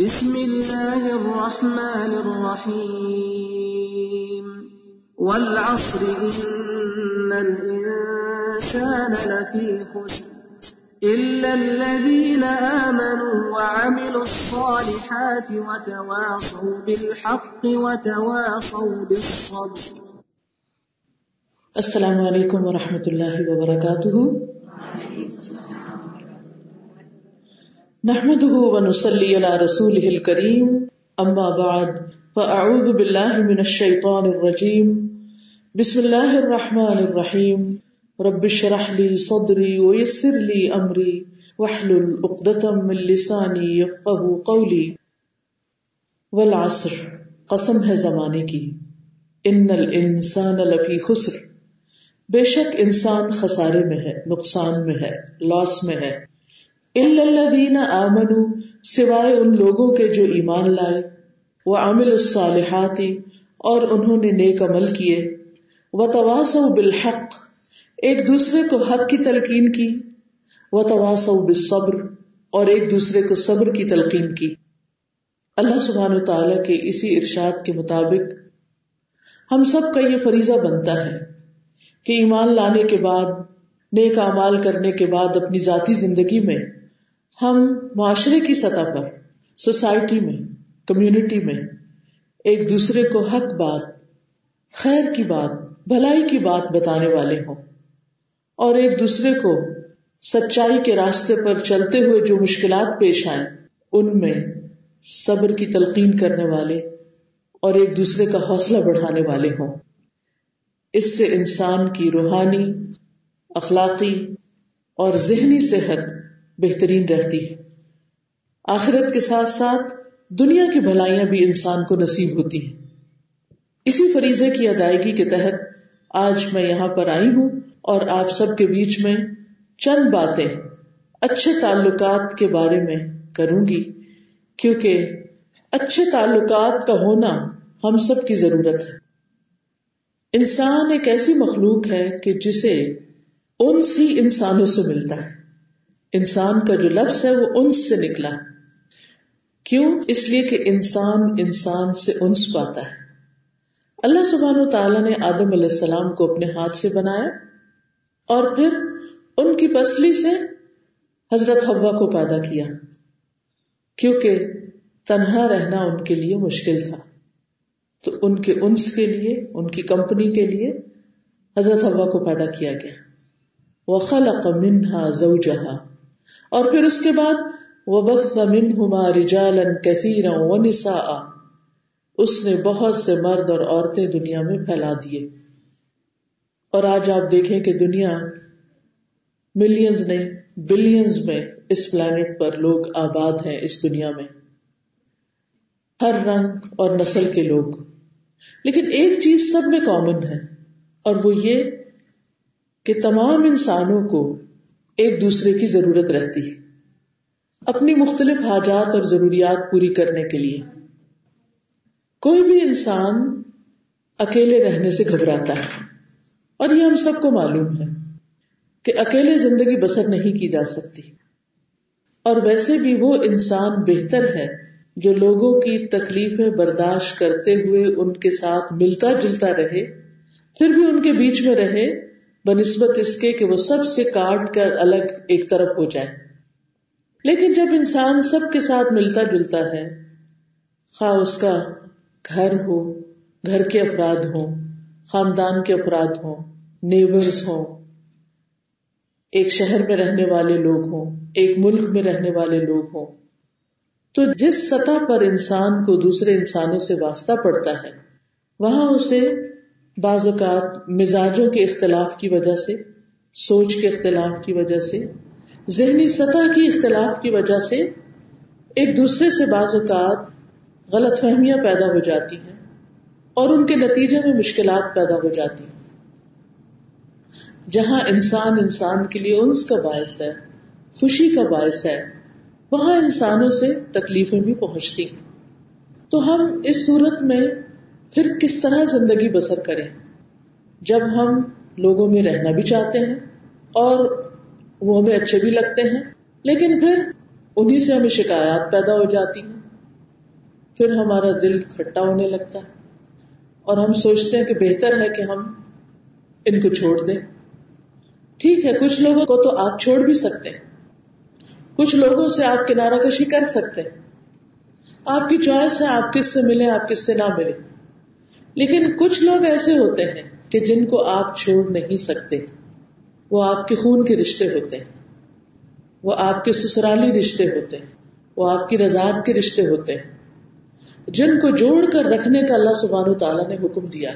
بسم اللہ الرحمن الرحیم والعصر ان الانسان لفی خسر الا الذین آمنوا وعملوا الصالحات وتواصوا بالحق وتواصوا بالصبر. السلام علیکم ورحمۃ اللہ وبرکاتہ. نحمده ونصلي على رسوله الكريم. اما بعد فاعوذ بالله من الشيطان الرجيم. بسم الله الرحمن الرحيم. رب اشرح لي صدري ويسر لي امري واحلل عقدة من لساني يفقهوا قولي. والعصر، قسم ہے زمانے کی. ان الانسان لفی خسر، بے شک انسان خسارے میں ہے، نقصان میں ہے، لاس میں ہے. الا الذین آمنوا، سوائے ان لوگوں کے جو ایمان لائے، وعملوا الصالحات، اور انہوں نے نیک عمل کیے، وتواصوا بالحق، ایک دوسرے کو حق کی تلقین کی، وتواصوا بالصبر، اور ایک دوسرے کو صبر کی تلقین کی. اللہ سبحانہ وتعالی کے اسی ارشاد کے مطابق ہم سب کا یہ فریضہ بنتا ہے کہ ایمان لانے کے بعد، نیک اعمال کرنے کے بعد، اپنی ذاتی زندگی میں ہم معاشرے کی سطح پر، سوسائٹی میں، کمیونٹی میں ایک دوسرے کو حق بات، خیر کی بات، بھلائی کی بات بتانے والے ہوں، اور ایک دوسرے کو سچائی کے راستے پر چلتے ہوئے جو مشکلات پیش آئیں ان میں صبر کی تلقین کرنے والے اور ایک دوسرے کا حوصلہ بڑھانے والے ہوں. اس سے انسان کی روحانی، اخلاقی اور ذہنی صحت بہترین رہتی ہے. آخرت کے ساتھ ساتھ دنیا کی بھلائیاں بھی انسان کو نصیب ہوتی ہیں. اسی فریضے کی ادائیگی کے تحت آج میں یہاں پر آئی ہوں اور آپ سب کے بیچ میں چند باتیں اچھے تعلقات کے بارے میں کروں گی، کیونکہ اچھے تعلقات کا ہونا ہم سب کی ضرورت ہے. انسان ایک ایسی مخلوق ہے کہ جسے انس ہی انسانوں سے ملتا ہے. انسان کا جو لفظ ہے وہ انس سے نکلا. کیوں؟ اس لیے کہ انسان انسان سے انس پاتا ہے. اللہ سبحانہ وتعالی نے آدم علیہ السلام کو اپنے ہاتھ سے بنایا اور پھر ان کی پسلی سے حضرت حوا کو پیدا کیا، کیونکہ تنہا رہنا ان کے لیے مشکل تھا. تو ان کے انس کے لیے، ان کی کمپنی کے لیے حضرت حوا کو پیدا کیا گیا. وَخَلَقَ مِنْهَا زَوْجَهَا، اور پھر اس کے بعد وَبَثَّ مِنْهُمَا رِجَالًا كَثِيرًا وَنِسَاءً، اس نے بہت سے مرد اور عورتیں دنیا میں پھیلا دیے. اور آج آپ دیکھیں کہ دنیا ملینز نہیں بلینز میں اس پلانٹ پر لوگ آباد ہیں. اس دنیا میں ہر رنگ اور نسل کے لوگ، لیکن ایک چیز سب میں کامن ہے اور وہ یہ کہ تمام انسانوں کو ایک دوسرے کی ضرورت رہتی ہے اپنی مختلف حاجات اور ضروریات پوری کرنے کے لیے. کوئی بھی انسان اکیلے رہنے سے گھبراتا ہے اور یہ ہم سب کو معلوم ہے کہ اکیلے زندگی بسر نہیں کی جا سکتی. اور ویسے بھی وہ انسان بہتر ہے جو لوگوں کی تکلیفیں برداشت کرتے ہوئے ان کے ساتھ ملتا جلتا رہے، پھر بھی ان کے بیچ میں رہے، بنسبت اس کے کہ وہ سب سے کاٹ کر الگ ایک طرف ہو جائے. لیکن جب انسان سب کے ساتھ ملتا جلتا ہے، خواہ اس کا گھر ہو، گھر کے افراد ہوں، خاندان کے افراد ہوں، نیبرز ہوں، ایک شہر میں رہنے والے لوگ ہوں، ایک ملک میں رہنے والے لوگ ہوں، تو جس سطح پر انسان کو دوسرے انسانوں سے واسطہ پڑتا ہے وہاں اسے بعض اوقات مزاجوں کے اختلاف کی وجہ سے، سوچ کے اختلاف کی وجہ سے، ذہنی سطح کی اختلاف کی وجہ سے ایک دوسرے سے بعض اوقات غلط فہمیاں پیدا ہو جاتی ہیں اور ان کے نتیجے میں مشکلات پیدا ہو جاتی ہیں. جہاں انسان انسان کے لیے انس کا باعث ہے، خوشی کا باعث ہے، وہاں انسانوں سے تکلیفیں بھی پہنچتی ہیں. تو ہم اس صورت میں پھر کس طرح زندگی بسر کریں جب ہم لوگوں میں رہنا بھی چاہتے ہیں اور وہ ہمیں اچھے بھی لگتے ہیں، لیکن پھر انہی سے ہمیں شکایات پیدا ہو جاتی ہیں، پھر ہمارا دل کھٹا ہونے لگتا ہے اور ہم سوچتے ہیں کہ بہتر ہے کہ ہم ان کو چھوڑ دیں. ٹھیک ہے, کچھ لوگوں کو تو آپ چھوڑ بھی سکتے ہیں, کچھ لوگوں سے آپ کنارہ کشی کر سکتے ہیں, آپ کی چوائس ہے آپ کس سے ملیں آپ کس سے نہ ملیں. لیکن کچھ لوگ ایسے ہوتے ہیں کہ جن کو آپ چھوڑ نہیں سکتے, وہ آپ کے خون کے رشتے ہوتے ہیں, وہ آپ کے سسرالی رشتے ہوتے ہیں, وہ آپ کی رضاعت کے رشتے ہوتے ہیں, جن کو جوڑ کر رکھنے کا اللہ سبحانہ وتعالیٰ نے حکم دیا,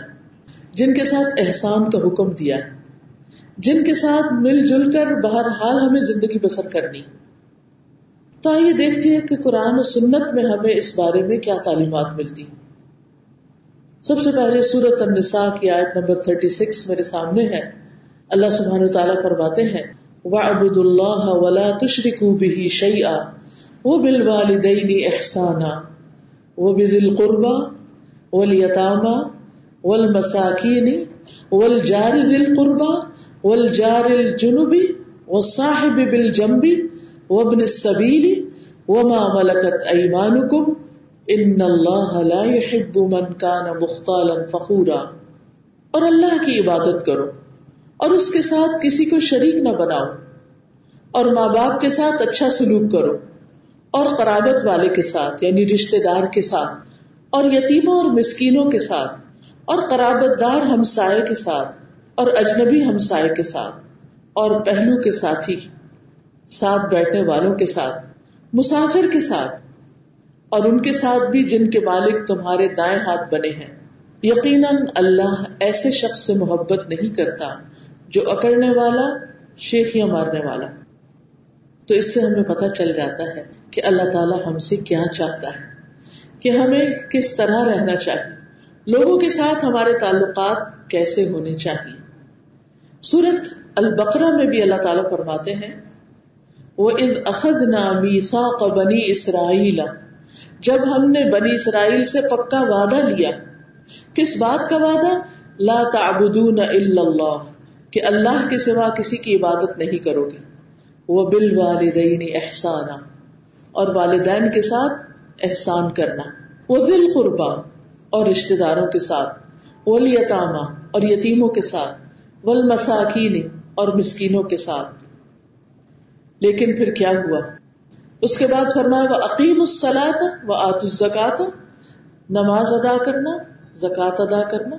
جن کے ساتھ احسان کا حکم دیا, جن کے ساتھ مل جل کر بہرحال ہمیں زندگی بسر کرنی. تو آئیے دیکھتی ہے کہ قرآن و سنت میں ہمیں اس بارے میں کیا تعلیمات ملتی. سب سے پہلے سورۃ النساء کی آیت نمبر 36 میرے سامنے ہے. اللہ سبحانہ وتعالیٰ فرماتے ہیں وَاعْبُدُوا اللَّهَ وَلَا تُشْرِكُوا بِهِ شَيْئًا وَبِالْوَالِدَيْنِ إِحْسَانًا وَبِذِي الْقُرْبَى وَالْيَتَامَى وَالْمَسَاكِينِ وَالْجَارِ ذِي الْقُرْبَى وَالْجَارِ الْجُنُبِ وَالصَّاحِبِ بِالْجَنْبِ وَابْنِ السَّبِيلِ وَمَا مَلَكَتْ أَيْمَانُكُمْ إِنَّ اللَّهَ لَا يُحِبُّ مَنْ كَانَ مُخْتَالًا فَخُورًا. اور اللہ کی عبادت کرو اور اس کے ساتھ کسی کو شریک نہ بناؤ, اور ماں باپ کے ساتھ اچھا سلوک کرو, اور قرابت والے کے ساتھ یعنی رشتہ دار کے ساتھ, اور یتیموں اور مسکینوں کے ساتھ, اور قرابت دار ہمسائے کے ساتھ, اور اجنبی ہمسائے کے ساتھ, اور پہلو کے ساتھی, ساتھ بیٹھنے والوں کے ساتھ, مسافر کے ساتھ, اور ان کے ساتھ بھی جن کے مالک تمہارے دائیں ہاتھ بنے ہیں. یقیناً اللہ ایسے شخص سے محبت نہیں کرتا جو اکڑنے والا, شیخیاں مارنے والا. تو اس سے ہمیں پتہ چل جاتا ہے کہ اللہ تعالیٰ ہم سے کیا چاہتا ہے, کہ ہمیں کس طرح رہنا چاہیے, لوگوں کے ساتھ ہمارے تعلقات کیسے ہونے چاہیے. سورۃ البقرہ میں بھی اللہ تعالیٰ فرماتے ہیں وَإِذْ أَخَذْنَا مِيثَاقَ بَنِي إِسْرَائِيلَ, جب ہم نے بنی اسرائیل سے پکا وعدہ لیا. کس بات کا وعدہ؟ لَا تَعْبُدُونَ إِلَّا اللَّهَ, کہ اللہ کے سوا کسی کی عبادت نہیں کرو گے. وَبِالْوَالِدَيْنِ احسانا, اور والدین کے ساتھ احسان کرنا. وَذِي الْقُرْبَى, اور رشتہ داروں کے ساتھ. وَالْيَتَامَى, اور یتیموں کے ساتھ. وَالْمَسَاكِينِ, اور مسکینوں کے ساتھ. لیکن پھر کیا ہوا؟ اس کے بعد فرمایا وَأَقِيمُوا الصَّلَاةَ وَآتُوا الزَّكَاةَ, نماز ادا کرنا, زکات ادا کرنا.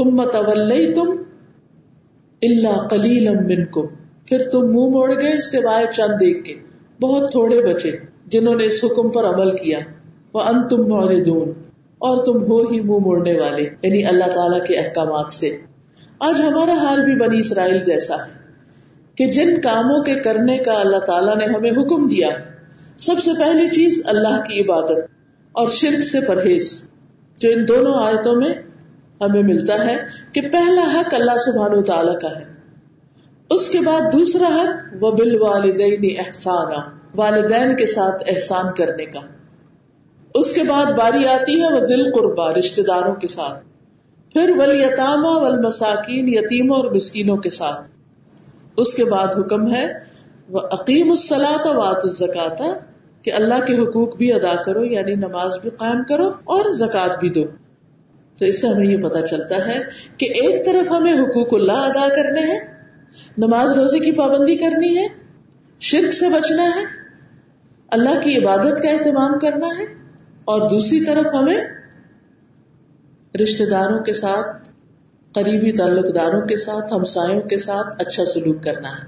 ثُمَّ تَوَلَّيْتُمْ اِلَّا قَلِيلًا مِّنْكُمْ, پھر تم منہ موڑ گئے سوائے چند دیکھ کے, بہت تھوڑے بچے جنہوں نے اس حکم پر عمل کیا. وَأَنْتُمْ مُعْرِضُونَ, اور تم ہو ہی منہ موڑنے والے, یعنی اللہ تعالیٰ کے احکامات سے. آج ہمارا حال بھی بنی اسرائیل جیسا ہے کہ جن کاموں کے کرنے کا اللہ تعالیٰ نے ہمیں حکم دیا ہے, سب سے پہلی چیز اللہ کی عبادت اور شرک سے پرہیز, جو ان دونوں آیتوں میں ہمیں ملتا ہے کہ پہلا حق اللہ سبحانہ وتعالیٰ کا ہے. اس کے بعد دوسرا حق وَبِالْوَالِدَيْنِ احسانا, والدین کے ساتھ احسان کرنے کا. اس کے بعد باری آتی ہے وَذِي الْقُرْبَى, رشتہ داروں کے ساتھ. پھر وَالْيَتَامَى وَالْمَسَاكِينِ, یتیموں اور مسکینوں کے ساتھ. اس کے بعد حکم ہے وَأَقِيمُوا الصَّلَاةَ وَآتُوا الزَّكَاةَ, کہ اللہ کے حقوق بھی ادا کرو, یعنی نماز بھی قائم کرو اور زکوٰۃ بھی دو. تو اس سے ہمیں یہ پتہ چلتا ہے کہ ایک طرف ہمیں حقوق اللہ ادا کرنے ہیں, نماز روزے کی پابندی کرنی ہے, شرک سے بچنا ہے, اللہ کی عبادت کا اہتمام کرنا ہے, اور دوسری طرف ہمیں رشتہ داروں کے ساتھ, قریبی تعلق داروں کے ساتھ, ہمسایوں کے ساتھ اچھا سلوک کرنا ہے.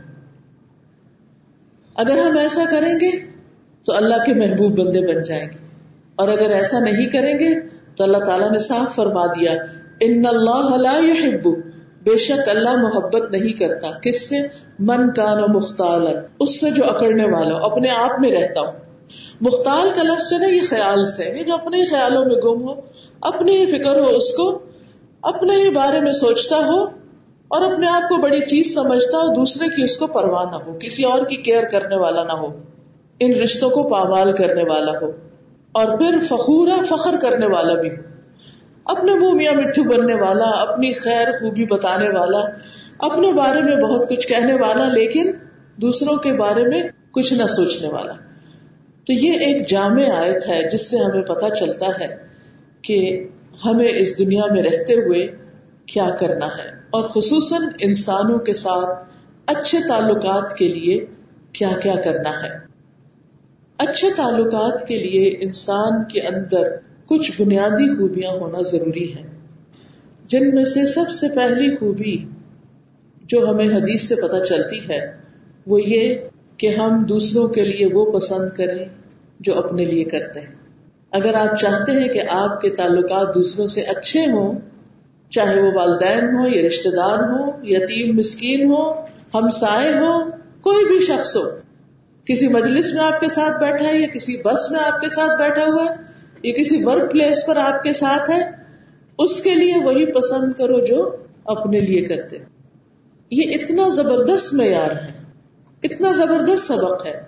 اگر ہم ایسا کریں گے تو اللہ کے محبوب بندے بن جائیں گے, اور اگر ایسا نہیں کریں گے تو اللہ تعالیٰ نے صاف فرما دیا ان اللہ لا يحب, بے شک اللہ محبت نہیں کرتا. کس سے؟ من کان مختالا, اس سے جو اکڑنے والا, اپنے آپ میں رہتا ہو. مختال کا لفظ ہے نا, یہ خیال سے ہے, جو اپنے ہی خیالوں میں گم ہو, اپنی ہی فکر ہو, اس کو اپنے ہی بارے میں سوچتا ہو اور اپنے آپ کو بڑی چیز سمجھتا ہو, دوسرے کی اس کو پرواہ نہ ہو, کسی اور کی کیئر کرنے والا نہ ہو, ان رشتوں کو پامال کرنے والا ہو. اور پھر فخورا, فخر کرنے والا بھی, اپنے منہ میاں مٹھو بننے والا, اپنی خیر خوبی بتانے والا, اپنے بارے میں بہت کچھ کہنے والا لیکن دوسروں کے بارے میں کچھ نہ سوچنے والا. تو یہ ایک جامع آیت ہے جس سے ہمیں پتہ چلتا ہے کہ ہمیں اس دنیا میں رہتے ہوئے کیا کرنا ہے اور خصوصاً انسانوں کے ساتھ اچھے تعلقات کے لیے کیا کیا کرنا ہے. اچھے تعلقات کے لیے انسان کے اندر کچھ بنیادی خوبیاں ہونا ضروری ہیں, جن میں سے سب سے پہلی خوبی جو ہمیں حدیث سے پتہ چلتی ہے وہ یہ کہ ہم دوسروں کے لیے وہ پسند کریں جو اپنے لیے کرتے ہیں. اگر آپ چاہتے ہیں کہ آپ کے تعلقات دوسروں سے اچھے ہوں, چاہے وہ والدین ہوں یا رشتہ دار ہوں, یتیم مسکین ہو, ہمسائے ہوں, کوئی بھی شخص ہو, کسی مجلس میں آپ کے ساتھ بیٹھا ہے یا کسی بس میں آپ کے ساتھ بیٹھا ہوا ہے یا کسی ورک پلیس پر آپ کے ساتھ ہے, اس کے لیے وہی پسند کرو جو اپنے لیے کرتے. یہ اتنا زبردست معیار ہے, اتنا زبردست سبق ہے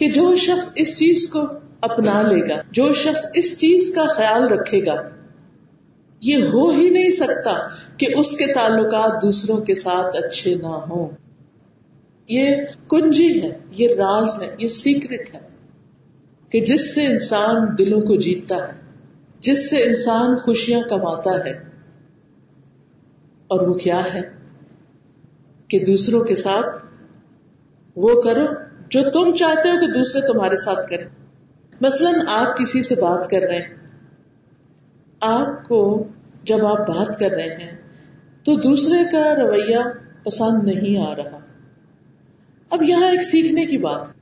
کہ جو شخص اس چیز کو اپنا لے گا, جو شخص اس چیز کا خیال رکھے گا, یہ ہو ہی نہیں سکتا کہ اس کے تعلقات دوسروں کے ساتھ اچھے نہ ہوں. یہ کنجی ہے, یہ راز ہے, یہ سیکرٹ ہے کہ جس سے انسان دلوں کو جیتتا ہے, جس سے انسان خوشیاں کماتا ہے. اور وہ کیا ہے کہ دوسروں کے ساتھ وہ کرو جو تم چاہتے ہو کہ دوسرے تمہارے ساتھ کریں. مثلاً آپ کسی سے بات کر رہے ہیں, آپ کو جب آپ بات کر رہے ہیں تو دوسرے کا رویہ پسند نہیں آ رہا. اب یہاں ایک سیکھنے کی بات ہے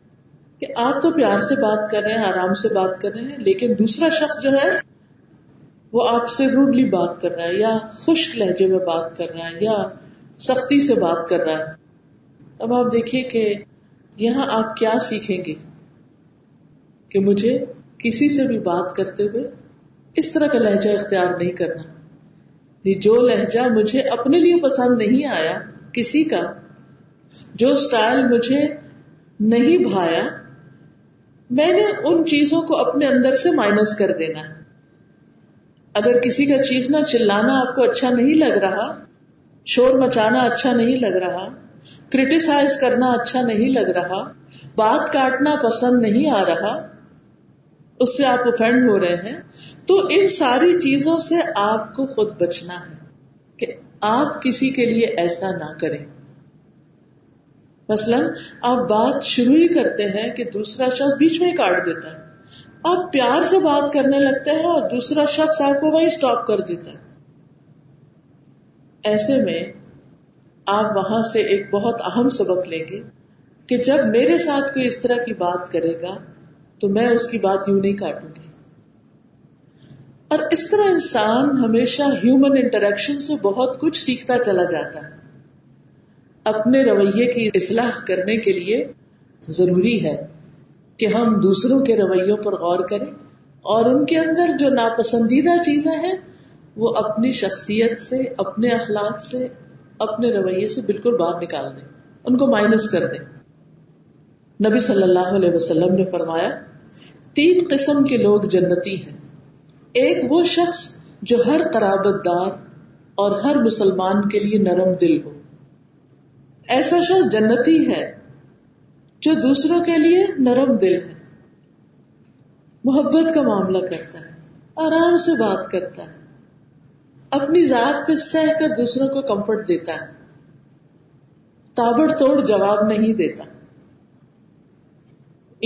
کہ آپ تو پیار سے بات کر رہے ہیں, آرام سے بات کر رہے ہیں, لیکن دوسرا شخص جو ہے وہ آپ سے روڈلی بات کر رہا ہے یا خشک لہجے میں بات کر رہا ہے یا سختی سے بات کر رہا ہے. اب آپ دیکھیے کہ یہاں آپ کیا سیکھیں گے کہ مجھے کسی سے بھی بات کرتے ہوئے اس طرح کا لہجہ اختیار نہیں کرنا. جو لہجہ مجھے اپنے لیے پسند نہیں آیا کسی کا, جو سٹائل مجھے نہیں بھایا, میں نے ان چیزوں کو اپنے اندر سے مائنس کر دینا. اگر کسی کا چیخنا چلانا آپ کو اچھا نہیں لگ رہا, شور مچانا اچھا نہیں لگ رہا, کرٹیسائز کرنا اچھا نہیں لگ رہا, بات کاٹنا پسند نہیں آ رہا, اس سے آپ افینڈ ہو رہے ہیں, تو ان ساری چیزوں سے آپ کو خود بچنا ہے کہ آپ کسی کے لیے ایسا نہ کریں. مثلا آپ بات شروع ہی کرتے ہیں کہ دوسرا شخص بیچ میں کاٹ دیتا ہے, آپ پیار سے بات کرنے لگتے ہیں اور دوسرا شخص آپ کو وہیں سٹاپ کر دیتا ہے. ایسے میں آپ وہاں سے ایک بہت اہم سبق لیں گے کہ جب میرے ساتھ کوئی اس طرح کی بات کرے گا تو میں اس کی بات یوں نہیں کاٹوں گی. اور اس طرح انسان ہمیشہ ہیومن انٹریکشن سے بہت کچھ سیکھتا چلا جاتا ہے. اپنے رویے کی اصلاح کرنے کے لیے ضروری ہے کہ ہم دوسروں کے رویوں پر غور کریں اور ان کے اندر جو ناپسندیدہ چیزیں ہیں وہ اپنی شخصیت سے, اپنے اخلاق سے, اپنے رویے سے بالکل باہر نکال دیں, ان کو مائنس کر دیں. نبی صلی اللہ علیہ وسلم نے فرمایا, 3 قسم کے لوگ جنتی ہیں. ایک وہ شخص جو ہر قرابت دار اور ہر مسلمان کے لیے نرم دل ہو. ایسا شخص جنتی ہے جو دوسروں کے لیے نرم دل ہے, محبت کا معاملہ کرتا ہے, آرام سے بات کرتا ہے, اپنی ذات پہ سہ کر دوسروں کو کمفرٹ دیتا ہے, تابڑ توڑ جواب نہیں دیتا,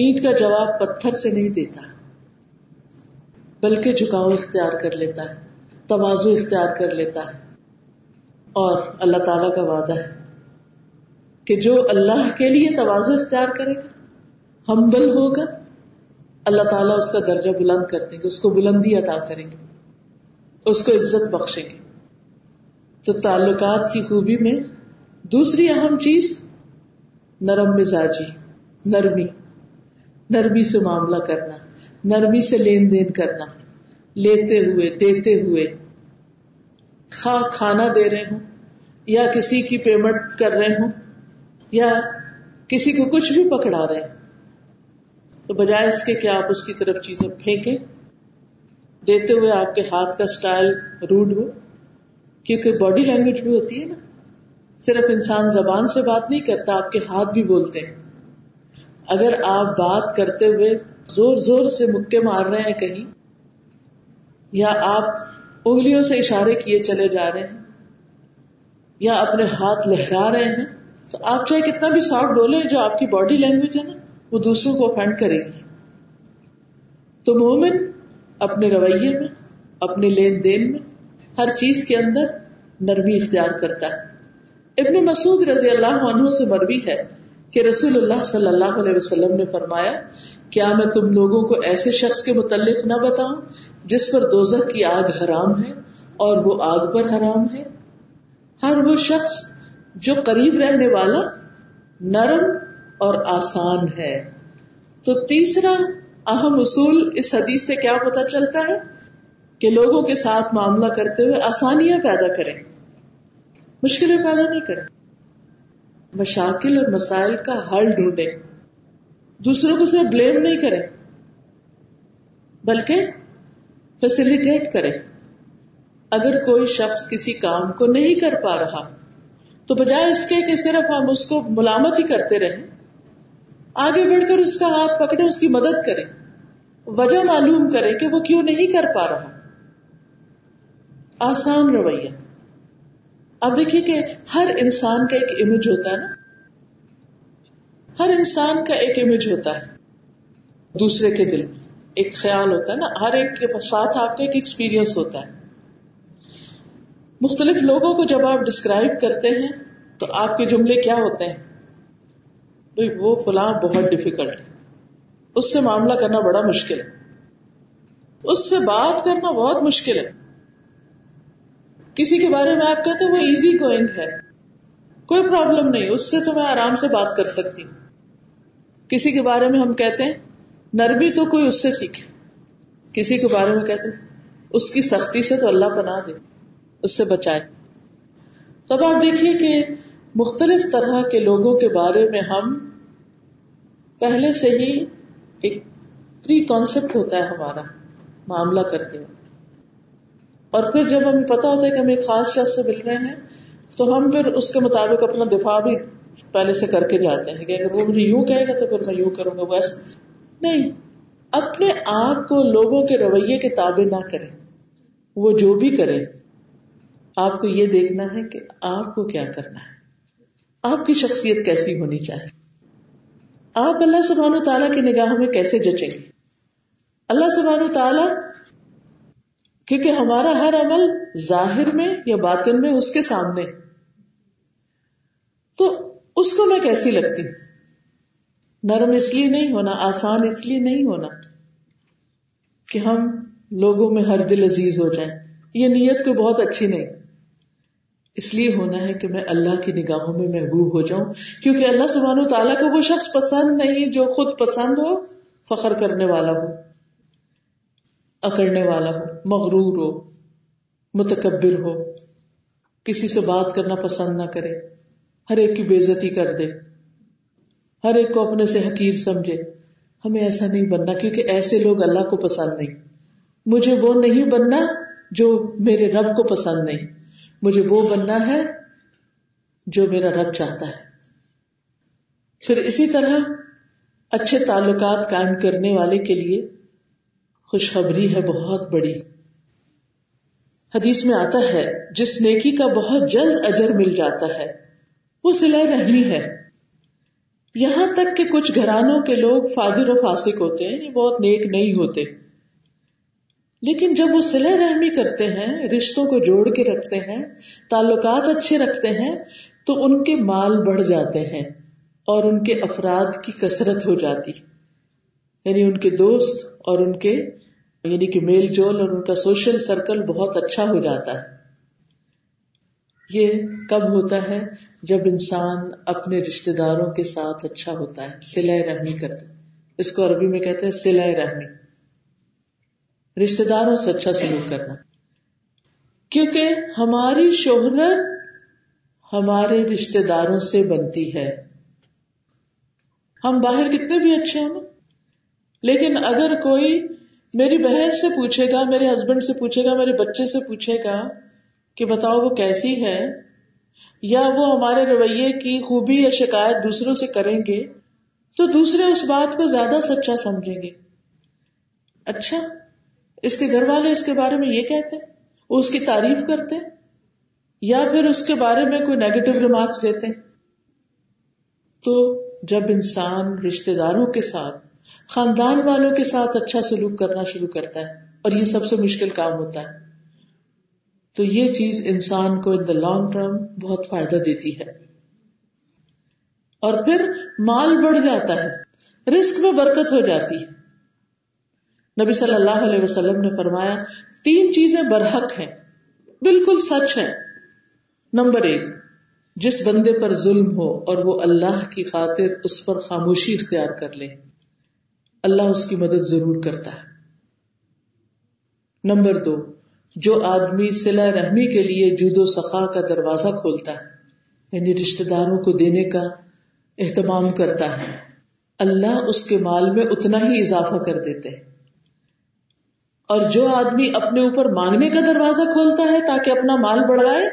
اینٹ کا جواب پتھر سے نہیں دیتا بلکہ جھکاؤ اختیار کر لیتا ہے, تواضع اختیار کر لیتا ہے. اور اللہ تعالیٰ کا وعدہ ہے کہ جو اللہ کے لیے تواضع اختیار کرے گا, ہمبل ہوگا, اللہ تعالیٰ اس کا درجہ بلند کر دیں گے, اس کو بلندی عطا کریں گے, اس کو عزت بخشیں گے. تو تعلقات کی خوبی میں دوسری اہم چیز نرم مزاجی, نرمی, نرمی سے معاملہ کرنا, نرمی سے لین دین کرنا, لیتے ہوئے دیتے ہوئے, خواہ کھانا دے رہے ہوں یا کسی کی پیمنٹ کر رہے ہوں یا کسی کو کچھ بھی پکڑا رہے ہیں, تو بجائے اس کے کہ آپ اس کی طرف چیزیں پھینکیں, دیتے ہوئے آپ کے ہاتھ کا سٹائل روڈ ہو, کیونکہ باڈی لینگویج بھی ہوتی ہے نا, صرف انسان زبان سے بات نہیں کرتا, آپ کے ہاتھ بھی بولتے ہیں. اگر آپ بات کرتے ہوئے زور زور سے مکے مار رہے ہیں کہیں, یا آپ انگلیوں سے اشارے کیے چلے جا رہے ہیں, یا اپنے ہاتھ لہرا رہے ہیں, تو آپ چاہے کتنا بھی سافٹ بولیں, جو آپ کی باڈی لینگویج ہے نا وہ دوسروں کو افینڈ کرے گی. تو مومن اپنے رویے میں, اپنے لین دین میں, ہر چیز کے اندر نرمی اختیار کرتا ہے. ابن مسعود رضی اللہ عنہ سے مروی ہے کہ رسول اللہ صلی اللہ علیہ وسلم نے فرمایا, کیا میں تم لوگوں کو ایسے شخص کے متعلق نہ بتاؤں جس پر دوزخ کی آگ حرام ہے اور وہ آگ پر حرام ہے؟ ہر وہ شخص جو قریب رہنے والا, نرم اور آسان ہے. تو تیسرا اہم اصول اس حدیث سے کیا پتہ چلتا ہے کہ لوگوں کے ساتھ معاملہ کرتے ہوئے آسانیاں پیدا کریں, مشکلیں پیدا نہیں کریں. مشاکل اور مسائل کا حل ڈھونڈیں, دوسروں کو صرف بلیم نہیں کریں بلکہ فیسیلیٹیٹ کریں. اگر کوئی شخص کسی کام کو نہیں کر پا رہا تو بجائے اس کے کہ صرف ہم اس کو ملامت ہی کرتے رہیں, آگے بڑھ کر اس کا ہاتھ پکڑیں, اس کی مدد کریں, وجہ معلوم کریں کہ وہ کیوں نہیں کر پا رہا. آسان رویہ. آپ دیکھیے کہ ہر انسان کا ایک امیج ہوتا ہے نا, ہر انسان کا ایک امیج ہوتا ہے دوسرے کے دل میں, ایک خیال ہوتا ہے نا, ہر ایک کے ساتھ آپ کا ایک ایکسپیرئنس ہوتا ہے. مختلف لوگوں کو جب آپ ڈسکرائب کرتے ہیں تو آپ کے جملے کیا ہوتے ہیں؟ بھئی وہ فلاں بہت ڈیفیکلٹ ہے, اس سے معاملہ کرنا بڑا مشکل ہے, اس سے بات کرنا بہت مشکل ہے. کسی کے بارے میں آپ کہتے ہیں وہ ایزی گوئنگ ہے, کوئی پرابلم نہیں, اس سے تو میں آرام سے بات کر سکتی ہوں. کسی کے بارے میں ہم کہتے ہیں نرمی تو کوئی اس سے سیکھے, کسی کے بارے میں کہتے ہیں اس کی سختی سے تو اللہ پناہ دے, اس سے بچائے. تب آپ دیکھیے کہ مختلف طرح کے لوگوں کے بارے میں ہم پہلے سے ہی ایک پری کانسیپٹ ہوتا ہے ہمارا معاملہ کرتے ہوئے, اور پھر جب ہمیں پتہ ہوتا ہے کہ ہم ایک خاص شخص سے مل رہے ہیں تو ہم پھر اس کے مطابق اپنا دفاع بھی پہلے سے کر کے جاتے ہیں کہ اگر وہ مجھے یوں کہے گا تو پھر میں یوں کروں گا. بس نہیں, اپنے آپ کو لوگوں کے رویے کے تابع نہ کریں. وہ جو بھی کریں آپ کو یہ دیکھنا ہے کہ آپ کو کیا کرنا ہے, آپ کی شخصیت کیسی ہونی چاہیے, آپ اللہ سبحانہ و تعالیٰ کی نگاہ میں کیسے جچیں گے. اللہ سبحانہ و تعالیٰ, کیونکہ ہمارا ہر عمل ظاہر میں یا باطن میں اس کے سامنے, تو اس کو میں کیسی لگتی ہوں. نرم اس لیے نہیں ہونا, آسان اس لیے نہیں ہونا کہ ہم لوگوں میں ہر دل عزیز ہو جائیں, یہ نیت کوئی بہت اچھی نہیں. اس لیے ہونا ہے کہ میں اللہ کی نگاہوں میں محبوب ہو جاؤں, کیونکہ اللہ سبحانہ و تعالیٰ کو وہ شخص پسند نہیں جو خود پسند ہو, فخر کرنے والا ہو, اکڑنے والا ہو, مغرور ہو, متکبر ہو, کسی سے بات کرنا پسند نہ کرے, ہر ایک کی بےعزتی کر دے, ہر ایک کو اپنے سے حقیر سمجھے. ہمیں ایسا نہیں بننا, کیونکہ ایسے لوگ اللہ کو پسند نہیں. مجھے وہ نہیں بننا جو میرے رب کو پسند نہیں, مجھے وہ بننا ہے جو میرا رب چاہتا ہے. پھر اسی طرح اچھے تعلقات قائم کرنے والے کے لیے خوشخبری ہے بہت بڑی. حدیث میں آتا ہے جس نیکی کا بہت جلد اجر مل جاتا ہے وہ صلہ رحمی ہے. یہاں تک کہ کچھ گھرانوں کے لوگ فاجر و فاسق ہوتے ہیں, یہ بہت نیک نہیں ہوتے, لیکن جب وہ صلہ رحمی کرتے ہیں, رشتوں کو جوڑ کے رکھتے ہیں, تعلقات اچھے رکھتے ہیں, تو ان کے مال بڑھ جاتے ہیں اور ان کے افراد کی کثرت ہو جاتی, یعنی ان کے دوست اور ان کے یعنی کہ میل جول اور ان کا سوشل سرکل بہت اچھا ہو جاتا ہے. یہ کب ہوتا ہے؟ جب انسان اپنے رشتہ داروں کے ساتھ اچھا ہوتا ہے, صلہ رحمی کرتا ہے. اس کو عربی میں کہتے ہیں صلہ رحمی, رشتہ داروں سے اچھا سلوک کرنا. کیونکہ ہماری شہرت ہمارے رشتہ داروں سے بنتی ہے. ہم باہر کتنے بھی اچھے ہوں, لیکن اگر کوئی میری بہن سے پوچھے گا, میرے ہسبینڈ سے پوچھے گا, میرے بچے سے پوچھے گا کہ بتاؤ وہ کیسی ہے, یا وہ ہمارے رویے کی خوبی یا شکایت دوسروں سے کریں گے, تو دوسرے اس بات کو زیادہ سچا سمجھیں گے اچھا اس کے گھر والے اس کے بارے میں یہ کہتے ہیں, وہ اس کی تعریف کرتے ہیں, یا پھر اس کے بارے میں کوئی نیگیٹو ریمارکس دیتے ہیں. تو جب انسان رشتہ داروں کے ساتھ, خاندان والوں کے ساتھ اچھا سلوک کرنا شروع کرتا ہے, اور یہ سب سے مشکل کام ہوتا ہے, تو یہ چیز انسان کو ان دا لانگ ٹرم بہت فائدہ دیتی ہے. اور پھر مال بڑھ جاتا ہے, رزق میں برکت ہو جاتی ہے. نبی صلی اللہ علیہ وسلم نے فرمایا تین چیزیں برحق ہیں, بالکل سچ ہے. نمبر 1, جس بندے پر ظلم ہو اور وہ اللہ کی خاطر اس پر خاموشی اختیار کر لے, اللہ اس کی مدد ضرور کرتا ہے. نمبر 2, جو آدمی صلہ رحمی کے لیے جود و سخا کا دروازہ کھولتا ہے, یعنی رشتہ داروں کو دینے کا اہتمام کرتا ہے, اللہ اس کے مال میں اتنا ہی اضافہ کر دیتے ہیں. اور جو آدمی اپنے اوپر مانگنے کا دروازہ کھولتا ہے تاکہ اپنا مال بڑھائے,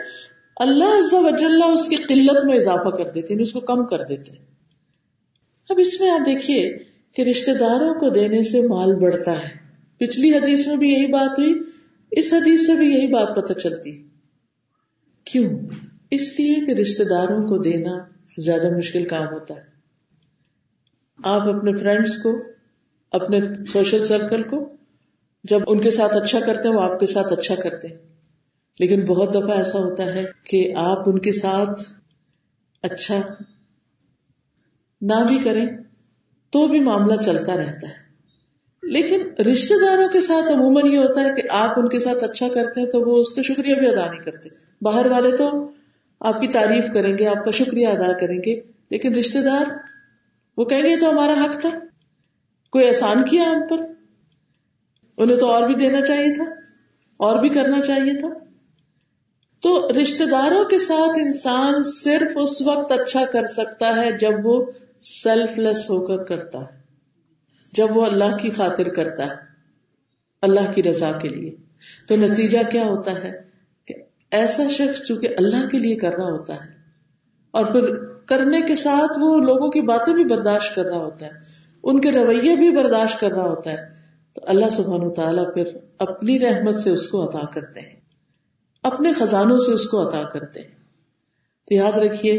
اللہ عز و جل اس کی قلت میں اضافہ کر دیتے ہیں, اس کو کم کر دیتے ہیں. اب اس میں آپ دیکھیے کہ رشتہ داروں کو دینے سے مال بڑھتا ہے. پچھلی حدیث میں بھی یہی بات ہوئی, اس حدیث سے بھی یہی بات پتہ چلتی. کیوں؟ اس لیے کہ رشتہ داروں کو دینا زیادہ مشکل کام ہوتا ہے. آپ اپنے فرینڈز کو, اپنے سوشل سرکل کو, جب ان کے ساتھ اچھا کرتے ہیں وہ آپ کے ساتھ اچھا کرتے ہیں, لیکن بہت دفعہ ایسا ہوتا ہے کہ آپ ان کے ساتھ اچھا نہ بھی کریں تو بھی معاملہ چلتا رہتا ہے. لیکن رشتہ داروں کے ساتھ عموماً یہ ہوتا ہے کہ آپ ان کے ساتھ اچھا کرتے ہیں تو وہ اس کا شکریہ بھی ادا نہیں کرتے. باہر والے تو آپ کی تعریف کریں گے, آپ کا شکریہ ادا کریں گے, لیکن رشتہ دار وہ کہیں گے تو ہمارا حق تھا, کوئی احسان کیا ہم پر, انہیں تو اور بھی دینا چاہیے تھا, اور بھی کرنا چاہیے تھا. تو رشتہ داروں کے ساتھ انسان صرف اس وقت اچھا کر سکتا ہے جب وہ سیلف لیس ہو کر کرتا ہے, جب وہ اللہ کی خاطر کرتا ہے, اللہ کی رضا کے لیے. تو نتیجہ کیا ہوتا ہے کہ ایسا شخص چونکہ اللہ کے لیے کر رہا ہوتا ہے, اور پھر کرنے کے ساتھ وہ لوگوں کی باتیں بھی برداشت کر رہا ہوتا ہے, ان کے رویے بھی برداشت کر رہا ہوتا ہے, تو اللہ سبحانہ وتعالیٰ پھر اپنی رحمت سے اس کو عطا کرتے ہیں, اپنے خزانوں سے اس کو عطا کرتے ہیں. تو یاد رکھیے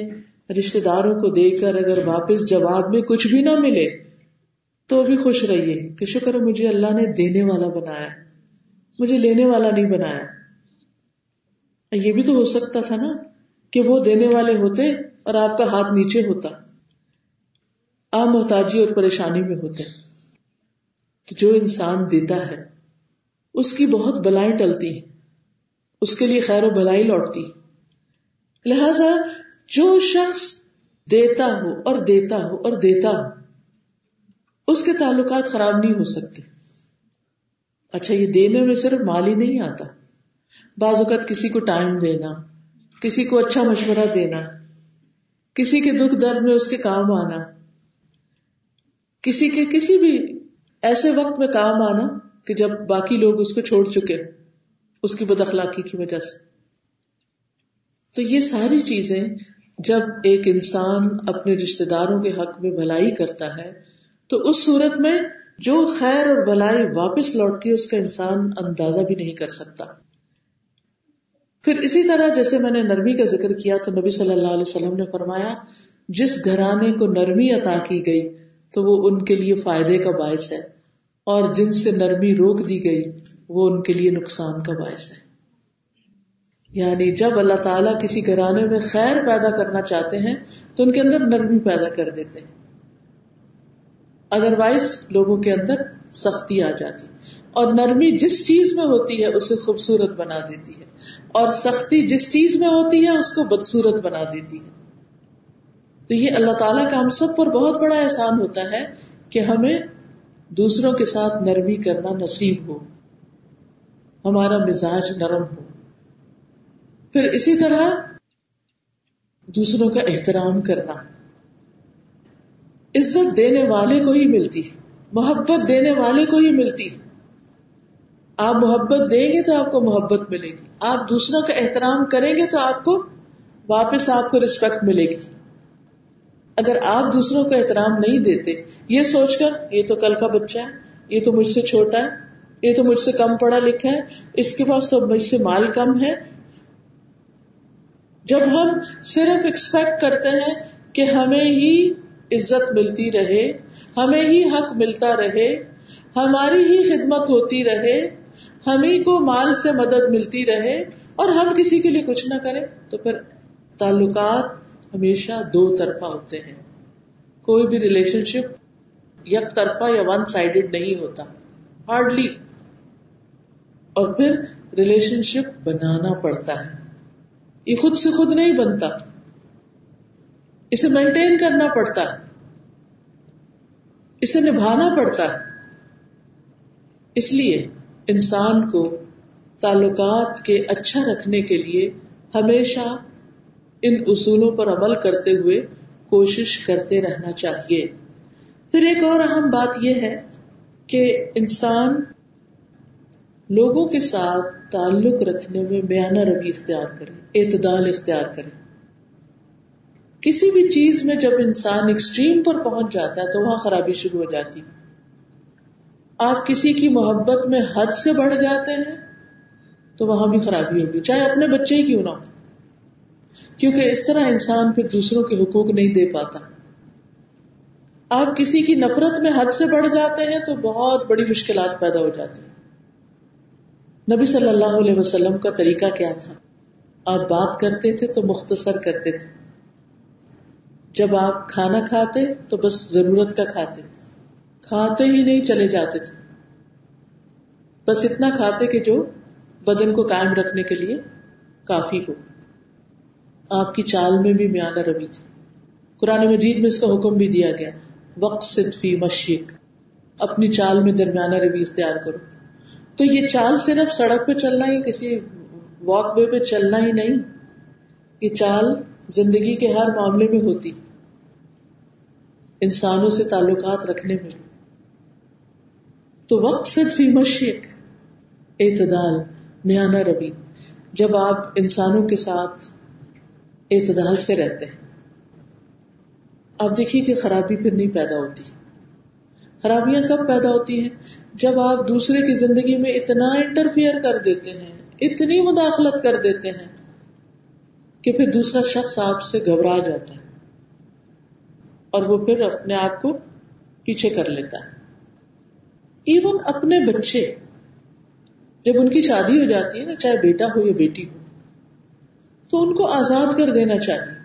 رشتہ داروں کو دے کر اگر واپس جواب میں کچھ بھی نہ ملے تو بھی خوش رہیے کہ شکر ہے مجھے اللہ نے دینے والا بنایا, مجھے لینے والا نہیں بنایا. یہ بھی تو ہو سکتا تھا نا کہ وہ دینے والے ہوتے اور آپ کا ہاتھ نیچے ہوتا, آپ محتاجی اور پریشانی میں ہوتے. تو جو انسان دیتا ہے اس کی بہت بلائیں ٹلتی ہیں, اس کے لیے خیر و بلائی لوٹتی. لہذا جو شخص دیتا ہو اور دیتا ہو اور دیتا ہو, اس کے تعلقات خراب نہیں ہو سکتے. اچھا یہ دینے میں صرف مال ہی نہیں آتا, بعض اوقات کسی کو ٹائم دینا, کسی کو اچھا مشورہ دینا, کسی کے دکھ درد میں اس کے کام آنا, کسی کے کسی بھی ایسے وقت میں کام آنا کہ جب باقی لوگ اس کو چھوڑ چکے اس کی بد اخلاقی کی وجہ سے. تو یہ ساری چیزیں جب ایک انسان اپنے رشتہ داروں کے حق میں بھلائی کرتا ہے تو اس صورت میں جو خیر اور بلائی واپس لوٹتی ہے اس کا انسان اندازہ بھی نہیں کر سکتا. پھر اسی طرح جیسے میں نے نرمی کا ذکر کیا تو نبی صلی اللہ علیہ وسلم نے فرمایا جس گھرانے کو نرمی عطا کی گئی تو وہ ان کے لیے فائدے کا باعث ہے, اور جن سے نرمی روک دی گئی وہ ان کے لیے نقصان کا باعث ہے. یعنی جب اللہ تعالیٰ کسی گھرانے میں خیر پیدا کرنا چاہتے ہیں تو ان کے اندر نرمی پیدا کر دیتے ہیں, ادروائز لوگوں کے اندر سختی آ جاتی. اور نرمی جس چیز میں ہوتی ہے اسے خوبصورت بنا دیتی ہے, اور سختی جس چیز میں ہوتی ہے اس کو بدصورت بنا دیتی ہے. تو یہ اللہ تعالیٰ کا ہم سب پر بہت بڑا احسان ہوتا ہے کہ ہمیں دوسروں کے ساتھ نرمی کرنا نصیب ہو, ہمارا مزاج نرم ہو. پھر اسی طرح دوسروں کا احترام کرنا, عزت دینے والے کو ہی ملتی, محبت دینے والے کو ہی ملتی. آپ محبت دیں گے تو آپ کو محبت ملے گی, آپ دوسروں کا احترام کریں گے تو آپ کو واپس آپ کو رسپیکٹ ملے گی. اگر آپ دوسروں کو احترام نہیں دیتے یہ سوچ کر یہ تو کل کا بچہ ہے, یہ تو مجھ سے چھوٹا ہے, یہ تو مجھ سے کم پڑھا لکھا ہے, اس کے پاس تو مجھ سے مال کم ہے. جب ہم صرف ایکسپیکٹ کرتے ہیں کہ ہمیں ہی عزت ملتی رہے, ہمیں ہی حق ملتا رہے, ہماری ہی خدمت ہوتی رہے, ہمیں کو مال سے مدد ملتی رہے اور ہم کسی کے لیے کچھ نہ کریں, تو پھر تعلقات ہمیشہ دو طرفہ ہوتے ہیں. کوئی بھی ریلیشن شپ یک طرفہ یا ون سائیڈڈ نہیں ہوتا, ہارڈلی. اور پھر ریلیشن شپ بنانا پڑتا ہے, یہ خود سے خود نہیں بنتا, اسے مینٹین کرنا پڑتا ہے, اسے نبھانا پڑتا ہے. اس لیے انسان کو تعلقات کے اچھا رکھنے کے لیے ہمیشہ ان اصولوں پر عمل کرتے ہوئے کوشش کرتے رہنا چاہیے. پھر ایک اور اہم بات یہ ہے کہ انسان لوگوں کے ساتھ تعلق رکھنے میں میانہ روی اختیار کرے, اعتدال اختیار کرے. کسی بھی چیز میں جب انسان ایکسٹریم پر پہنچ جاتا ہے تو وہاں خرابی شروع ہو جاتی. آپ کسی کی محبت میں حد سے بڑھ جاتے ہیں تو وہاں بھی خرابی ہوگی, چاہے اپنے بچے ہی کیوں نہ ہو, کیونکہ اس طرح انسان پھر دوسروں کے حقوق نہیں دے پاتا. آپ کسی کی نفرت میں حد سے بڑھ جاتے ہیں تو بہت بڑی مشکلات پیدا ہو جاتی ہیں. نبی صلی اللہ علیہ وسلم کا طریقہ کیا تھا؟ آپ بات کرتے تھے تو مختصر کرتے تھے, جب آپ کھانا کھاتے تو بس ضرورت کا کھاتے, کھاتے ہی نہیں چلے جاتے تھے, بس اتنا کھاتے کہ جو بدن کو قائم رکھنے کے لیے کافی ہو. آپ کی چال میں بھی میانہ روی تھی. قرآن مجید میں اس کا حکم بھی دیا گیا, وقصد فی مشیک, اپنی چال میں درمیانہ روی اختیار کرو. تو یہ چال صرف سڑک پہ چلنا یا کسی واک وے پہ چلنا ہی نہیں, یہ چال زندگی کے ہر معاملے میں ہوتی, انسانوں سے تعلقات رکھنے میں. تو وقصد فی مشیک, اعتدال, میانہ روی. جب آپ انسانوں کے ساتھ اعتدال سے رہتے ہیں آپ دیکھیے کہ خرابی پھر نہیں پیدا ہوتی. خرابیاں کب پیدا ہوتی ہیں؟ جب آپ دوسرے کی زندگی میں اتنا انٹرفیئر کر دیتے ہیں, اتنی مداخلت کر دیتے ہیں کہ پھر دوسرا شخص آپ سے گھبرا جاتا ہے اور وہ پھر اپنے آپ کو پیچھے کر لیتا ہے. ایون اپنے بچے جب ان کی شادی ہو جاتی ہے نا, چاہے بیٹا ہو یا بیٹی ہو, تو ان کو آزاد کر دینا چاہیے.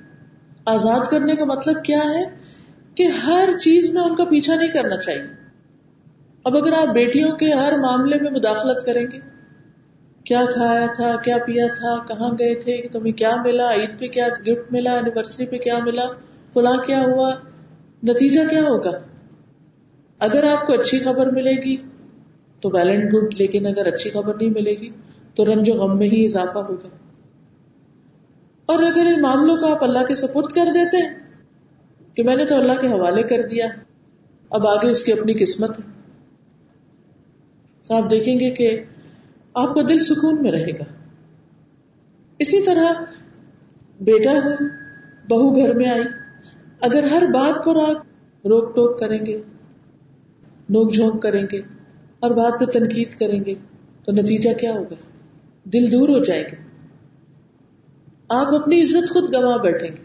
آزاد کرنے کا مطلب کیا ہے؟ کہ ہر چیز میں ان کا پیچھا نہیں کرنا چاہیے. اب اگر آپ بیٹیوں کے ہر معاملے میں مداخلت کریں گے, کیا کھایا تھا, کیا پیا تھا, کہاں گئے تھے, تمہیں کیا ملا, عید پہ کیا گفٹ ملا, اینیورسری پہ کیا ملا, فلاں کیا ہوا, نتیجہ کیا ہوگا؟ اگر آپ کو اچھی خبر ملے گی تو ویل اینڈ گڈ, لیکن اگر اچھی خبر نہیں ملے گی تو رنج و غم میں ہی اضافہ ہوگا. اور اگر ان معاملوں کو آپ اللہ کے سپرد کر دیتے ہیں کہ میں نے تو اللہ کے حوالے کر دیا, اب آگے اس کی اپنی قسمت ہے, تو آپ دیکھیں گے کہ آپ کا دل سکون میں رہے گا. اسی طرح بیٹا ہو, بہو گھر میں آئی, اگر ہر بات پر آپ روک ٹوک کریں گے, نوک جھونک کریں گے, ہر بات پر تنقید کریں گے, تو نتیجہ کیا ہوگا؟ دل دور ہو جائے گا. آپ اپنی عزت خود گنوا بیٹھیں گے,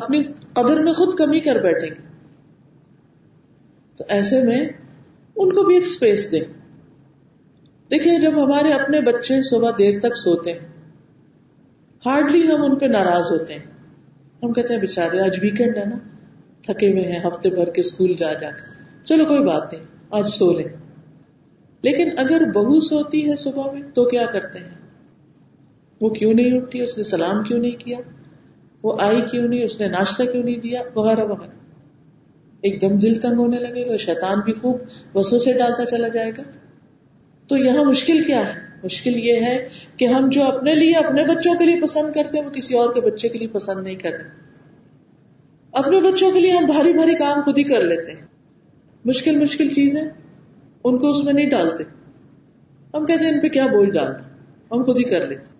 اپنی قدر میں خود کمی کر بیٹھیں گے. تو ایسے میں ان کو بھی ایک سپیس دیں. دیکھیں جب ہمارے اپنے بچے صبح دیر تک سوتے ہیں, ہارڈلی ہم ان پہ ناراض ہوتے ہیں, ہم کہتے ہیں بیچارے آج ویکینڈ ہے نا, تھکے ہوئے ہیں ہفتے بھر کے اسکول جا جا کے, چلو کوئی بات نہیں آج سو لیں. لیکن اگر بہو سوتی ہے صبح میں تو کیا کرتے ہیں؟ وہ کیوں نہیں اٹھتی, اس نے سلام کیوں نہیں کیا, وہ آئی کیوں نہیں, اس نے ناشتہ کیوں نہیں دیا, وغیرہ وغیرہ. ایک دم دل تنگ ہونے لگے گا, شیطان بھی خوب وسوسے ڈالتا چلا جائے گا. تو یہاں مشکل کیا ہے؟ مشکل یہ ہے کہ ہم جو اپنے لیے, اپنے بچوں کے لیے پسند کرتے ہیں, وہ کسی اور کے بچے کے لیے پسند نہیں کر رہے. اپنے بچوں کے لیے ہم بھاری بھاری کام خود ہی کر لیتے ہیں, مشکل مشکل چیزیں ان کو اس میں نہیں ڈالتے, ہم کہتے ہیں ان پہ کیا بوجھ ڈالنا, ہم خود ہی کر لیتے.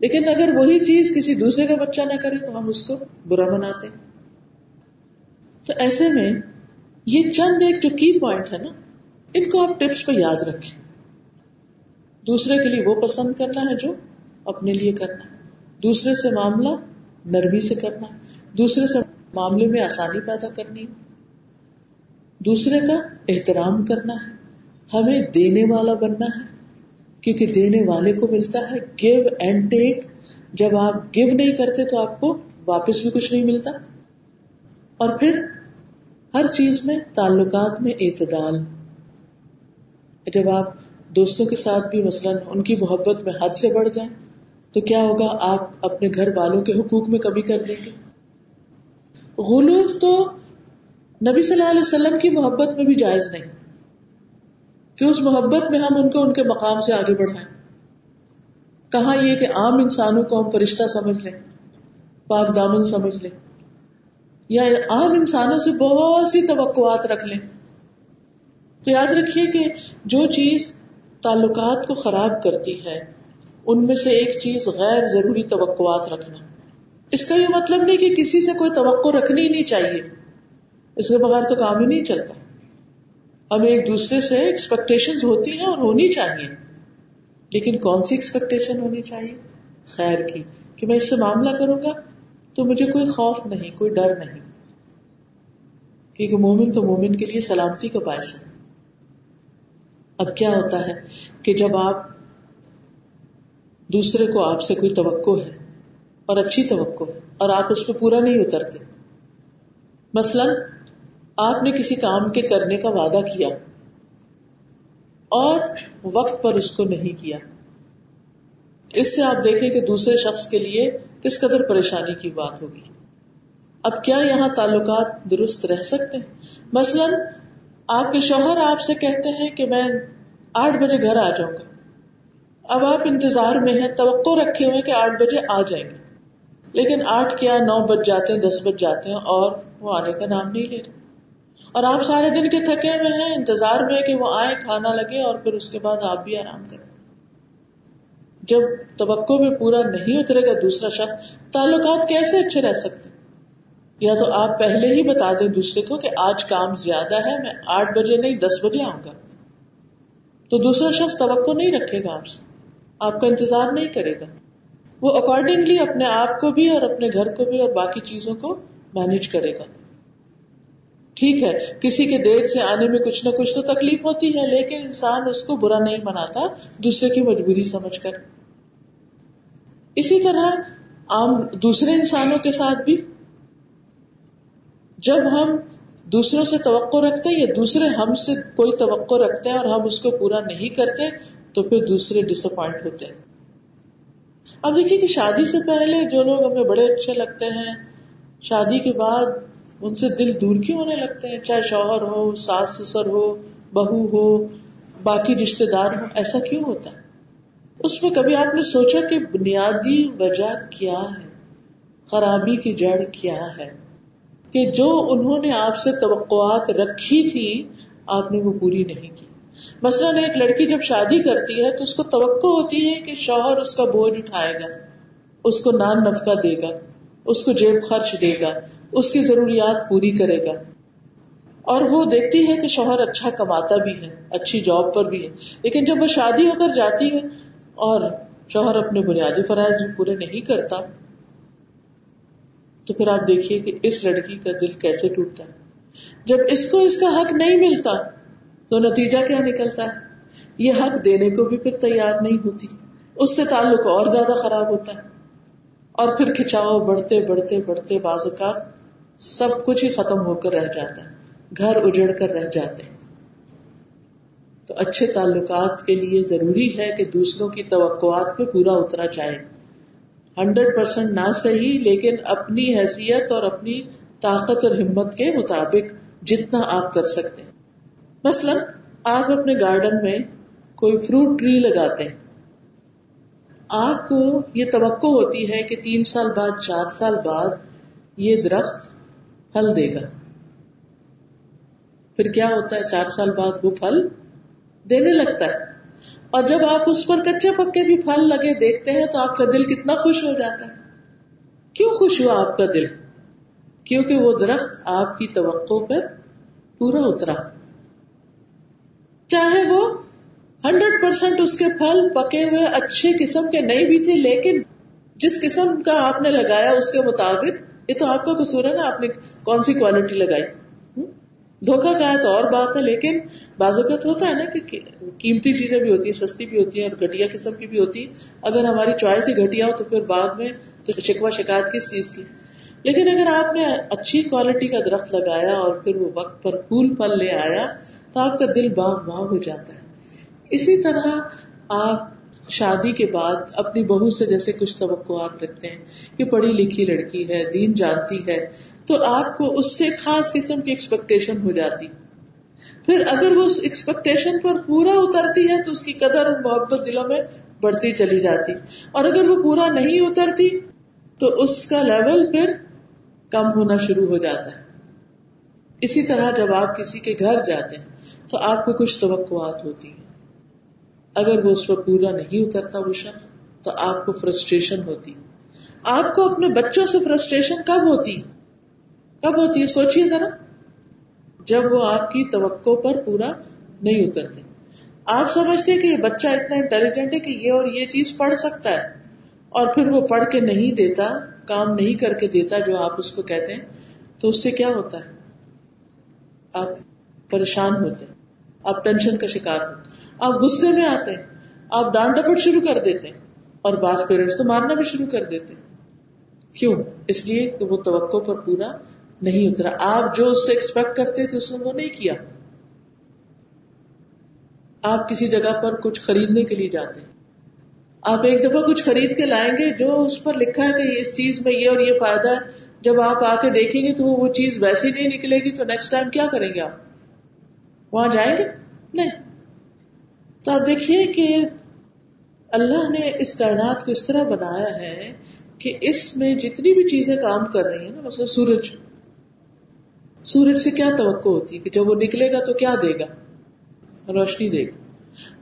لیکن اگر وہی چیز کسی دوسرے کا بچہ نہ کرے تو ہم اس کو برا بناتے ہیں. تو ایسے میں یہ چند ایک جو کی پوائنٹ ہے نا, ان کو آپ ٹپس پہ یاد رکھیں. دوسرے کے لیے وہ پسند کرنا ہے جو اپنے لیے کرنا ہے. دوسرے سے معاملہ نرمی سے کرنا ہے. دوسرے سے معاملے میں آسانی پیدا کرنی ہے. دوسرے کا احترام کرنا ہے. ہمیں دینے والا بننا ہے کیونکہ دینے والے کو ملتا ہے. Give and take. جب آپ گیو نہیں کرتے تو آپ کو واپس بھی کچھ نہیں ملتا. اور پھر ہر چیز میں تعلقات میں اعتدال. جب آپ دوستوں کے ساتھ بھی مثلاً ان کی محبت میں حد سے بڑھ جائیں تو کیا ہوگا؟ آپ اپنے گھر والوں کے حقوق میں کمی کر دیں گے. غلو تو نبی صلی اللہ علیہ وسلم کی محبت میں بھی جائز نہیں کہ اس محبت میں ہم ان کو ان کے مقام سے آگے بڑھائیں. کہاں یہ کہ عام انسانوں کو ہم فرشتہ سمجھ لیں, پاک دامن سمجھ لیں, یا عام انسانوں سے بہت سی توقعات رکھ لیں. تو یاد رکھیے کہ جو چیز تعلقات کو خراب کرتی ہے ان میں سے ایک چیز غیر ضروری توقعات رکھنا. اس کا یہ مطلب نہیں کہ کسی سے کوئی توقع رکھنی ہی نہیں چاہیے, اس کے بغیر تو کام ہی نہیں چلتا. ہمیں ایک دوسرے سے ایکسپیکٹیشنز ہوتی ہیں اور ہونی چاہیے, لیکن کون سی ایکسپیکٹیشن ہونی چاہیے؟ خیر کی, کہ میں اس سے معاملہ کروں گا تو مجھے کوئی خوف نہیں, کوئی ڈر نہیں, کیونکہ مومن تو مومن کے لیے سلامتی کا باعث ہے. اب کیا ہوتا ہے کہ جب آپ دوسرے کو, آپ سے کوئی توقع ہے اور اچھی توقع ہے اور آپ اس پہ پورا نہیں اترتے. مثلاً آپ نے کسی کام کے کرنے کا وعدہ کیا اور وقت پر اس کو نہیں کیا, اس سے آپ دیکھیں کہ دوسرے شخص کے لیے کس قدر پریشانی کی بات ہوگی. اب کیا یہاں تعلقات درست رہ سکتے ہیں؟ مثلاً آپ کے شوہر آپ سے کہتے ہیں کہ میں 8 بجے گھر آ جاؤں گا. اب آپ انتظار میں ہیں, توقع رکھے ہوئے کہ 8 بجے آ جائیں گے, لیکن 8 کیا 9 بج جاتے ہیں, 10 بج جاتے ہیں اور وہ آنے کا نام نہیں لے رہے. اور آپ سارے دن کے تھکے ہوئے ہیں, انتظار میں کہ وہ آئے, کھانا لگے اور پھر اس کے بعد آپ بھی آرام کریں. جب توقع میں پورا نہیں اترے گا دوسرا شخص, تعلقات کیسے اچھے رہ سکتے ہیں؟ یا تو آپ پہلے ہی بتا دیں دوسرے کو کہ آج کام زیادہ ہے, میں 8 بجے نہیں 10 بجے آؤں گا, تو دوسرا شخص توقع نہیں رکھے گا آپ سے, آپ کا انتظار نہیں کرے گا. وہ اکارڈنگلی اپنے آپ کو بھی اور اپنے گھر کو بھی اور باقی چیزوں کو مینج کرے گا. ٹھیک ہے, کسی کے دیر سے آنے میں کچھ نہ کچھ تو تکلیف ہوتی ہے, لیکن انسان اس کو برا نہیں مناتا دوسرے کی مجبوری سمجھ کر. اسی طرح عام دوسرے انسانوں کے ساتھ بھی جب ہم دوسروں سے توقع رکھتے ہیں یا دوسرے ہم سے کوئی توقع رکھتے ہیں اور ہم اس کو پورا نہیں کرتے تو پھر دوسرے ڈس اپوائنٹ ہوتے ہیں. اب دیکھیے کہ شادی سے پہلے جو لوگ ہمیں بڑے اچھے لگتے ہیں, شادی کے بعد ان سے دل دور کیوں ہونے لگتے ہیں؟ چاہے شوہر ہو, ساس سسر ہو, بہو ہو, باقی رشتے دار ہو. ایسا کیوں ہوتا ہے؟ اس میں کبھی آپ نے سوچا کہ بنیادی وجہ کیا ہے؟ خرابی کی جڑ کیا ہے کہ جو انہوں نے آپ سے توقعات رکھی تھی آپ نے وہ پوری نہیں کی؟ مثلاً ایک لڑکی جب شادی کرتی ہے تو اس کو توقع ہوتی ہے کہ شوہر اس کا بوجھ اٹھائے گا, اس کو نان نفقہ دے گا, اس کو جیب خرچ دے گا, اس کی ضروریات پوری کرے گا. اور وہ دیکھتی ہے کہ شوہر اچھا کماتا بھی ہے, اچھی جاب پر بھی ہے, لیکن جب وہ شادی ہو کر جاتی ہے اور شوہر اپنے بنیادی فرائض بھی پورے نہیں کرتا تو پھر آپ دیکھیے کہ اس لڑکی کا دل کیسے ٹوٹتا ہے. جب اس کو اس کا حق نہیں ملتا تو نتیجہ کیا نکلتا ہے؟ یہ حق دینے کو بھی پھر تیار نہیں ہوتی, اس سے تعلق اور زیادہ خراب ہوتا ہے, اور پھر کھچاؤ بڑھتے بڑھتے بڑھتے بعض اوقات سب کچھ ہی ختم ہو کر رہ جاتا ہے, گھر اجڑ کر رہ جاتے ہیں. تو اچھے تعلقات کے لیے ضروری ہے کہ دوسروں کی توقعات پہ پورا اترا جائے. 100% نہ صحیح, لیکن اپنی حیثیت اور اپنی طاقت اور ہمت کے مطابق جتنا آپ کر سکتے ہیں. مثلاً آپ اپنے گارڈن میں کوئی فروٹ ٹری لگاتے ہیں, آپ کو یہ توقع ہوتی ہے کہ 3 سال بعد 4 سال بعد یہ درخت پھل دے گا. پھر کیا ہوتا ہے؟ 4 سال بعد وہ پھل دینے لگتا ہے, اور جب آپ اس پر کچے پکے بھی پھل لگے دیکھتے ہیں تو آپ کا دل کتنا خوش ہو جاتا ہے. کیوں خوش ہوا آپ کا دل؟ کیونکہ وہ درخت آپ کی توقع پر پورا اترا. چاہے وہ 100% اس کے پھل پکے ہوئے اچھے قسم کے نہیں بھی تھے، لیکن جس قسم کا آپ نے لگایا اس کے مطابق، یہ تو آپ کا قصور ہے نا، آپ نے کون سی کوالٹی لگائی. دھوکہ کا ہے تو اور بات ہے، لیکن بعض اوقات ہوتا ہے نا کہ قیمتی چیزیں بھی ہوتی ہیں، سستی بھی ہوتی ہیں اور گھٹیا قسم کی بھی ہوتی. اگر ہماری چوائس ہی گھٹیا ہو تو پھر بعد میں تو شکوہ شکایت کس چیز کی. لیکن اگر آپ نے اچھی کوالٹی کا درخت لگایا اور پھر وہ وقت پر پھول پھل لے آیا تو آپ کا دل باغ باغ ہو جاتا ہے. اسی طرح آپ شادی کے بعد اپنی بہو سے جیسے کچھ توقعات رکھتے ہیں کہ پڑھی لکھی لڑکی ہے، دین جانتی ہے، تو آپ کو اس سے خاص قسم کی ایکسپیکٹیشن ہو جاتی. پھر اگر وہ اس ایکسپیکٹیشن پر پورا اترتی ہے تو اس کی قدر اور محبت دلوں میں بڑھتی چلی جاتی، اور اگر وہ پورا نہیں اترتی تو اس کا لیول پھر کم ہونا شروع ہو جاتا ہے. اسی طرح جب آپ کسی کے گھر جاتے ہیں تو آپ کو کچھ توقعات ہوتی ہیں، اگر وہ اس پر پورا نہیں اترتا وہ شخص تو آپ کو فرسٹریشن ہوتی. آپ کو اپنے بچوں سے فرسٹریشن کب ہوتی ہے؟ سوچئے ذرا، جب وہ آپ کی توقع پر پورا نہیں اترتے. آپ سمجھتے ہیں کہ یہ بچہ اتنا انٹیلیجنٹ ہے کہ یہ اور یہ چیز پڑھ سکتا ہے، اور پھر وہ پڑھ کے نہیں دیتا، کام نہیں کر کے دیتا جو آپ اس کو کہتے ہیں، تو اس سے کیا ہوتا ہے؟ آپ پریشان ہوتے ہیں، آپ ٹینشن کا شکار ہوتے ہیں، آپ غصے میں آتے ہیں، آپ ڈانٹ ڈپٹ شروع کر دیتے ہیں، اور بعض پیرنٹس تو مارنا بھی شروع کر دیتے ہیں. کیوں؟ اس لیے کہ وہ توقع پر پورا نہیں اترا. آپ جو اس سے ایکسپیکٹ کرتے تھے اس نے وہ نہیں کیا. آپ کسی جگہ پر کچھ خریدنے کے لیے جاتے ہیں، آپ ایک دفعہ کچھ خرید کے لائیں گے جو اس پر لکھا ہے کہ اس چیز میں یہ اور یہ فائدہ ہے، جب آپ آ کے دیکھیں گے تو وہ چیز ویسی نہیں نکلے گی، تو نیکسٹ ٹائم کیا کریں گے؟ آپ وہاں جائیں گے؟ نہیں. تو آپ دیکھیے کہ اللہ نے اس کائنات کو اس طرح بنایا ہے کہ اس میں جتنی بھی چیزیں کام کر رہی ہیں نا، مثلا سورج سے کیا توقع ہوتی ہے کہ جب وہ نکلے گا تو کیا دے گا؟ روشنی دے گا.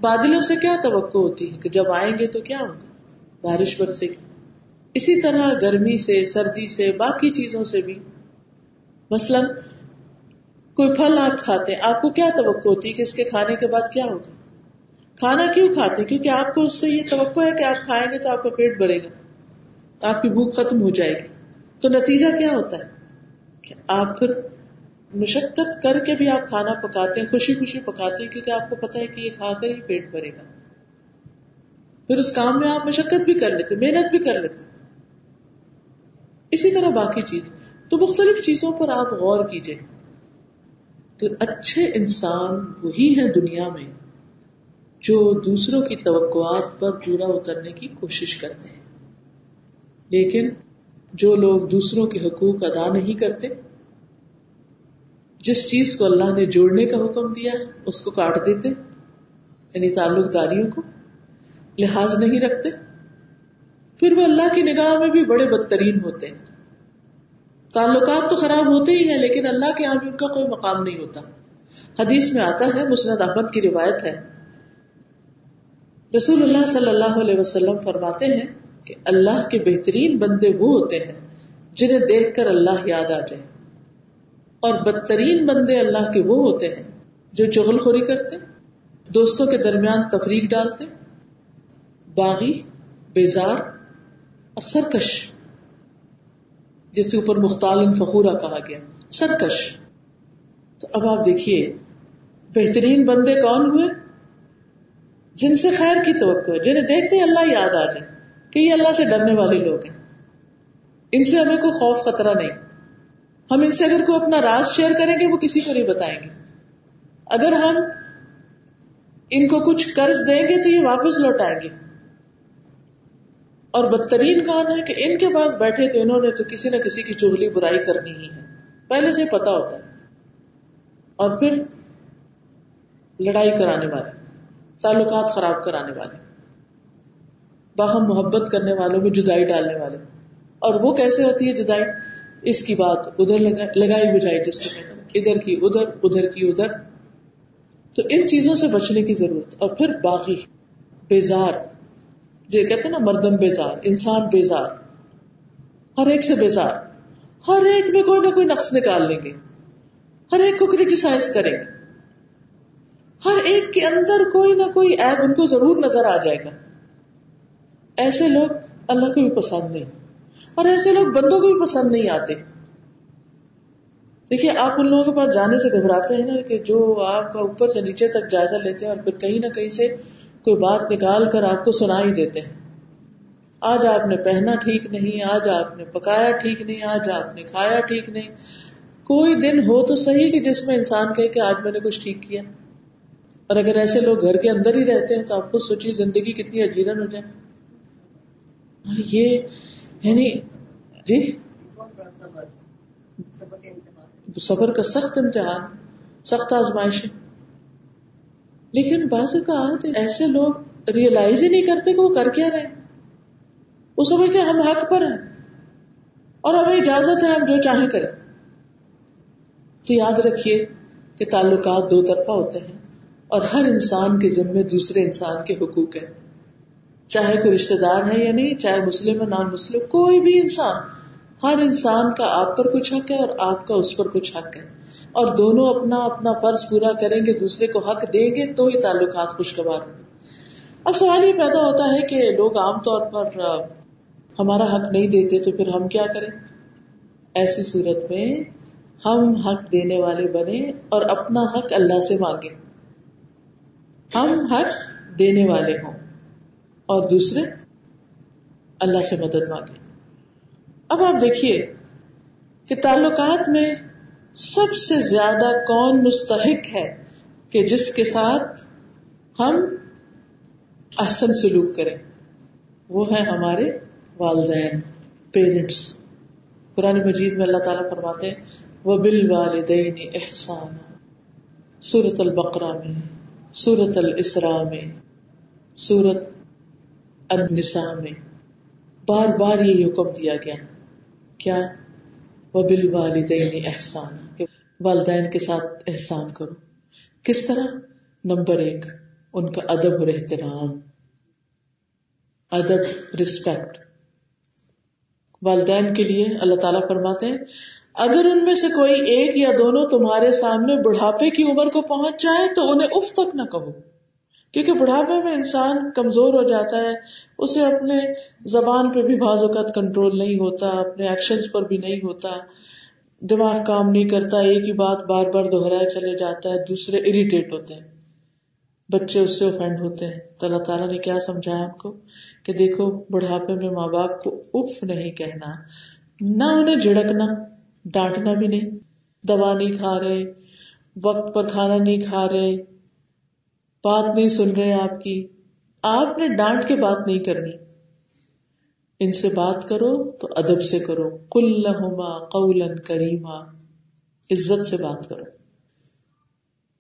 بادلوں سے کیا توقع ہوتی ہے کہ جب آئیں گے تو کیا ہوگا؟ بارش برسے گی. اسی طرح گرمی سے، سردی سے، باقی چیزوں سے بھی. مثلا کوئی پھل آپ کھاتے ہیں، آپ کو کیا توقع ہوتی ہے کہ اس کے کھانے کے بعد کیا ہوگا؟ کھانا کیوں کھاتے؟ کیونکہ آپ کو اس سے یہ توقع ہے کہ آپ کھائیں گے تو آپ کا پیٹ بھرے گا، آپ کی بھوک ختم ہو جائے گی. تو نتیجہ کیا ہوتا ہے کہ آپ پھر مشقت کر کے بھی آپ کھانا پکاتے ہیں، خوشی خوشی پکاتے ہیں، کیونکہ آپ کو پتا ہے کہ یہ کھا کر ہی پیٹ بھرے گا. پھر اس کام میں آپ مشقت بھی کر لیتے، محنت بھی کر لیتے. اسی طرح باقی چیز. تو مختلف چیزوں پر آپ غور کیجئے. تو اچھے انسان وہی ہیں دنیا میں جو دوسروں کی توقعات پر پورا اترنے کی کوشش کرتے ہیں، لیکن جو لوگ دوسروں کے حقوق ادا نہیں کرتے، جس چیز کو اللہ نے جوڑنے کا حکم دیا ہے اس کو کاٹ دیتے، یعنی تعلق داریوں کو لحاظ نہیں رکھتے، پھر وہ اللہ کی نگاہ میں بھی بڑے بدترین ہوتے ہیں. تعلقات تو خراب ہوتے ہی ہیں، لیکن اللہ کے ہاں بھی ان کا کوئی مقام نہیں ہوتا. حدیث میں آتا ہے، مسند احمد کی روایت ہے، رسول اللہ صلی اللہ علیہ وسلم فرماتے ہیں کہ اللہ کے بہترین بندے وہ ہوتے ہیں جنہیں دیکھ کر اللہ یاد آ جائے، اور بدترین بندے اللہ کے وہ ہوتے ہیں جو چغل خوری کرتے، دوستوں کے درمیان تفریق ڈالتے، باغی، بیزار اور سرکش، جس کے اوپر مختال فخورہ کہا گیا، سرکش. تو اب آپ دیکھیے بہترین بندے کون ہوئے؟ جن سے خیر کی توقع ہے، جنہیں دیکھتے اللہ یاد آ جائے کہ یہ اللہ سے ڈرنے والے لوگ ہیں، ان سے ہمیں کوئی خوف خطرہ نہیں، ہم ان سے اگر کوئی اپنا راز شیئر کریں گے وہ کسی کو نہیں بتائیں گے، اگر ہم ان کو کچھ قرض دیں گے تو یہ واپس لوٹائیں گے. اور بدترین کون ہے کہ ان کے پاس بیٹھے تو انہوں نے تو کسی نہ کسی کی چغلی برائی کرنی ہی ہے، پہلے سے پتا ہوتا ہے، اور پھر لڑائی کرانے والے، تعلقات خراب کرانے والے، باہم محبت کرنے والوں میں جدائی ڈالنے والے. اور وہ کیسے ہوتی ہے جدائی؟ اس کی بات ادھر لگائی بجائی، جس کو ادھر کی ادھر، ادھر کی ادھر. تو ان چیزوں سے بچنے کی ضرورت. اور پھر باغی، بیزار، جو کہتے ہیں نا مردم بیزار، انسان بیزار، ہر ایک سے بیزار، ہر ایک میں کوئی نہ کوئی نقص نکال لیں گے، ہر ایک کو کریٹیسائز کریں گے، ہر ایک کے اندر کوئی نہ کوئی عیب ان کو ضرور نظر آ جائے گا. ایسے لوگ اللہ کو بھی پسند نہیں اور ایسے لوگ بندوں کو بھی پسند نہیں آتے. دیکھیے آپ ان لوگوں کے پاس جانے سے گھبراتے ہیں نا کہ جو آپ کا اوپر سے نیچے تک جائزہ لیتے ہیں اور پھر کہیں نہ کہیں سے کوئی بات نکال کر آپ کو سنا ہی دیتے ہیں. آج آپ نے پہنا ٹھیک نہیں, آج آپ نے پکایا ٹھیک نہیں, آج آپ نے کھایا ٹھیک نہیں. کوئی دن ہو تو صحیح کہ جس میں انسان کہے کہ آج میں نے کچھ ٹھیک کیا. اور اگر ایسے لوگ گھر کے اندر ہی رہتے ہیں تو آپ خود سوچیے زندگی کتنی اجیرن ہو جائے. یہ یعنی جی صبر کا سخت امتحان, سخت آزمائش ہے. لیکن بعض اوقات ایسے لوگ ریئلائز ہی نہیں کرتے کہ وہ کر کیا رہے. وہ سمجھتے ہم حق پر ہیں اور ہمیں اجازت ہے ہم جو چاہیں کریں. تو یاد رکھیے کہ تعلقات دو طرفہ ہوتے ہیں اور ہر انسان کے ذمے دوسرے انسان کے حقوق ہیں, چاہے کوئی رشتے دار ہے یا نہیں, چاہے مسلم ہے نان مسلم, کوئی بھی انسان. ہر انسان کا آپ پر کچھ حق ہے اور آپ کا اس پر کچھ حق ہے, اور دونوں اپنا اپنا فرض پورا کریں گے, دوسرے کو حق دیں گے تو ہی تعلقات خوشگوار ہوں گے. اب سوال یہ پیدا ہوتا ہے کہ لوگ عام طور پر ہمارا حق نہیں دیتے تو پھر ہم کیا کریں؟ ایسی صورت میں ہم حق دینے والے بنے اور اپنا حق اللہ سے مانگیں. ہم حق دینے والے ہوں اور دوسرے اللہ سے مدد مانگیں. اب آپ دیکھیے کہ تعلقات میں سب سے زیادہ کون مستحق ہے کہ جس کے ساتھ ہم احسن سلوک کریں؟ وہ ہے ہمارے والدین, پیرنٹس. قرآن مجید میں اللہ تعالیٰ فرماتے ہیں وَبِالْوَالِدَيْنِ إِحْسَانًا, سورۃ البقرہ میں, سورۃ الاسراء میں, سورۃ النساء میں بار بار یہ حکم دیا گیا. کیا؟ وَبِالْوَالِدَيْنِ إِحْسَانًا, کہ والدین کے ساتھ احسان کرو. کس طرح؟ نمبر 1, ان کا ادب اور احترام, ادب, رسپیکٹ. والدین کے لیے اللہ تعالیٰ فرماتے ہیں اگر ان میں سے کوئی ایک یا دونوں تمہارے سامنے بڑھاپے کی عمر کو پہنچ جائے تو انہیں اف تک نہ کہو, کیونکہ بڑھاپے میں انسان کمزور ہو جاتا ہے, اسے اپنے زبان پہ بھی بعض اوقات کنٹرول نہیں ہوتا, اپنے ایکشنز پر بھی نہیں ہوتا, دماغ کام نہیں کرتا, ایک ہی بات بار بار دہرائے چلے جاتا ہے, دوسرے اریٹیٹ ہوتے ہیں, بچے اس سے اوفینڈ ہوتے ہیں. تو اللہ تعالیٰ نے کیا سمجھایا آپ کو کہ دیکھو بڑھاپے میں ماں باپ کو اف نہیں کہنا, نہ انہیں جھڑکنا, ڈانٹنا بھی نہیں, دوا نہیں کھا رہے, وقت پر کھانا نہیں کھا رہے, بات نہیں سن رہے آپ کی, آپ نے ڈانٹ کے بات نہیں کرنی. ان سے بات کرو تو ادب سے کرو, قل لهما قولا کریما, عزت سے بات کرو.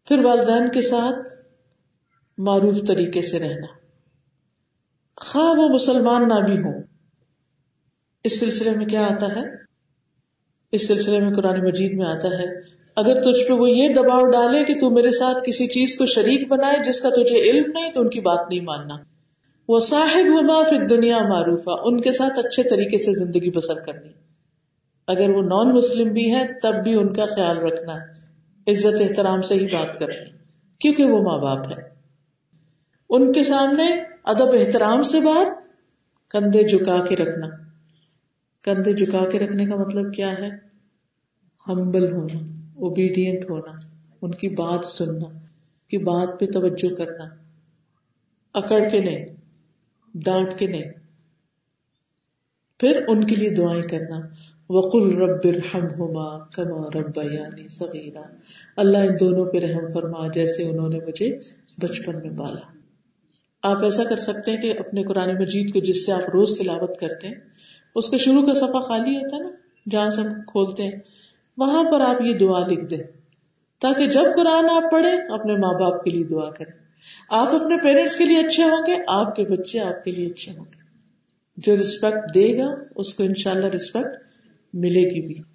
پھر والدین کے ساتھ معروف طریقے سے رہنا, خواہ وہ مسلمان نہ بھی ہوں. اس سلسلے میں کیا آتا ہے؟ اس سلسلے میں قرآن مجید میں آتا ہے اگر تجھ پہ وہ یہ دباؤ ڈالے کہ تو میرے ساتھ کسی چیز کو شریک بنائے جس کا تجھے علم نہیں تو ان کی بات نہیں ماننا. وہ صاحب وما فی الدنیا معروفہ, ان کے ساتھ اچھے طریقے سے زندگی بسر کرنی. اگر وہ نان مسلم بھی ہیں تب بھی ان کا خیال رکھنا, عزت احترام سے ہی بات کرنی کیونکہ وہ ماں باپ ہیں. ان کے سامنے ادب احترام سے بات, کندھے جھکا کے رکھنا. کندھے جھکا کے رکھنے کا مطلب کیا ہے؟ ہمبل ہونا, اوبیڈینٹ ہونا, ان کی بات سننا, کی بات پہ توجہ کرنا, اکڑ کے نہیں, ڈانٹ کے نہیں. پھر ان کے لیے دعائیں کرنا, وَقُلْ رَبِّ ارْحَمْهُمَا كَمَا رَبَّيَانِي صَغِيرًا, اللہ ان دونوں پہ رحم فرما جیسے انہوں نے مجھے بچپن میں پالا. آپ ایسا کر سکتے ہیں کہ اپنے قرآن مجید کو جس سے آپ روز تلاوت کرتے ہیں اس کا شروع کا صفحہ خالی ہوتا ہے نا, جہاں سے ہم کھولتے ہیں وہاں پر آپ یہ دعا لکھ دیں تاکہ جب قرآن آپ پڑھیں اپنے ماں باپ کے لیے دعا کریں. آپ اپنے پیرنٹس کے لیے اچھے ہوں گے, آپ کے بچے آپ کے لیے اچھے ہوں گے. جو رسپیکٹ دے گا اس کو انشاءاللہ رسپیکٹ ملے گی بھی.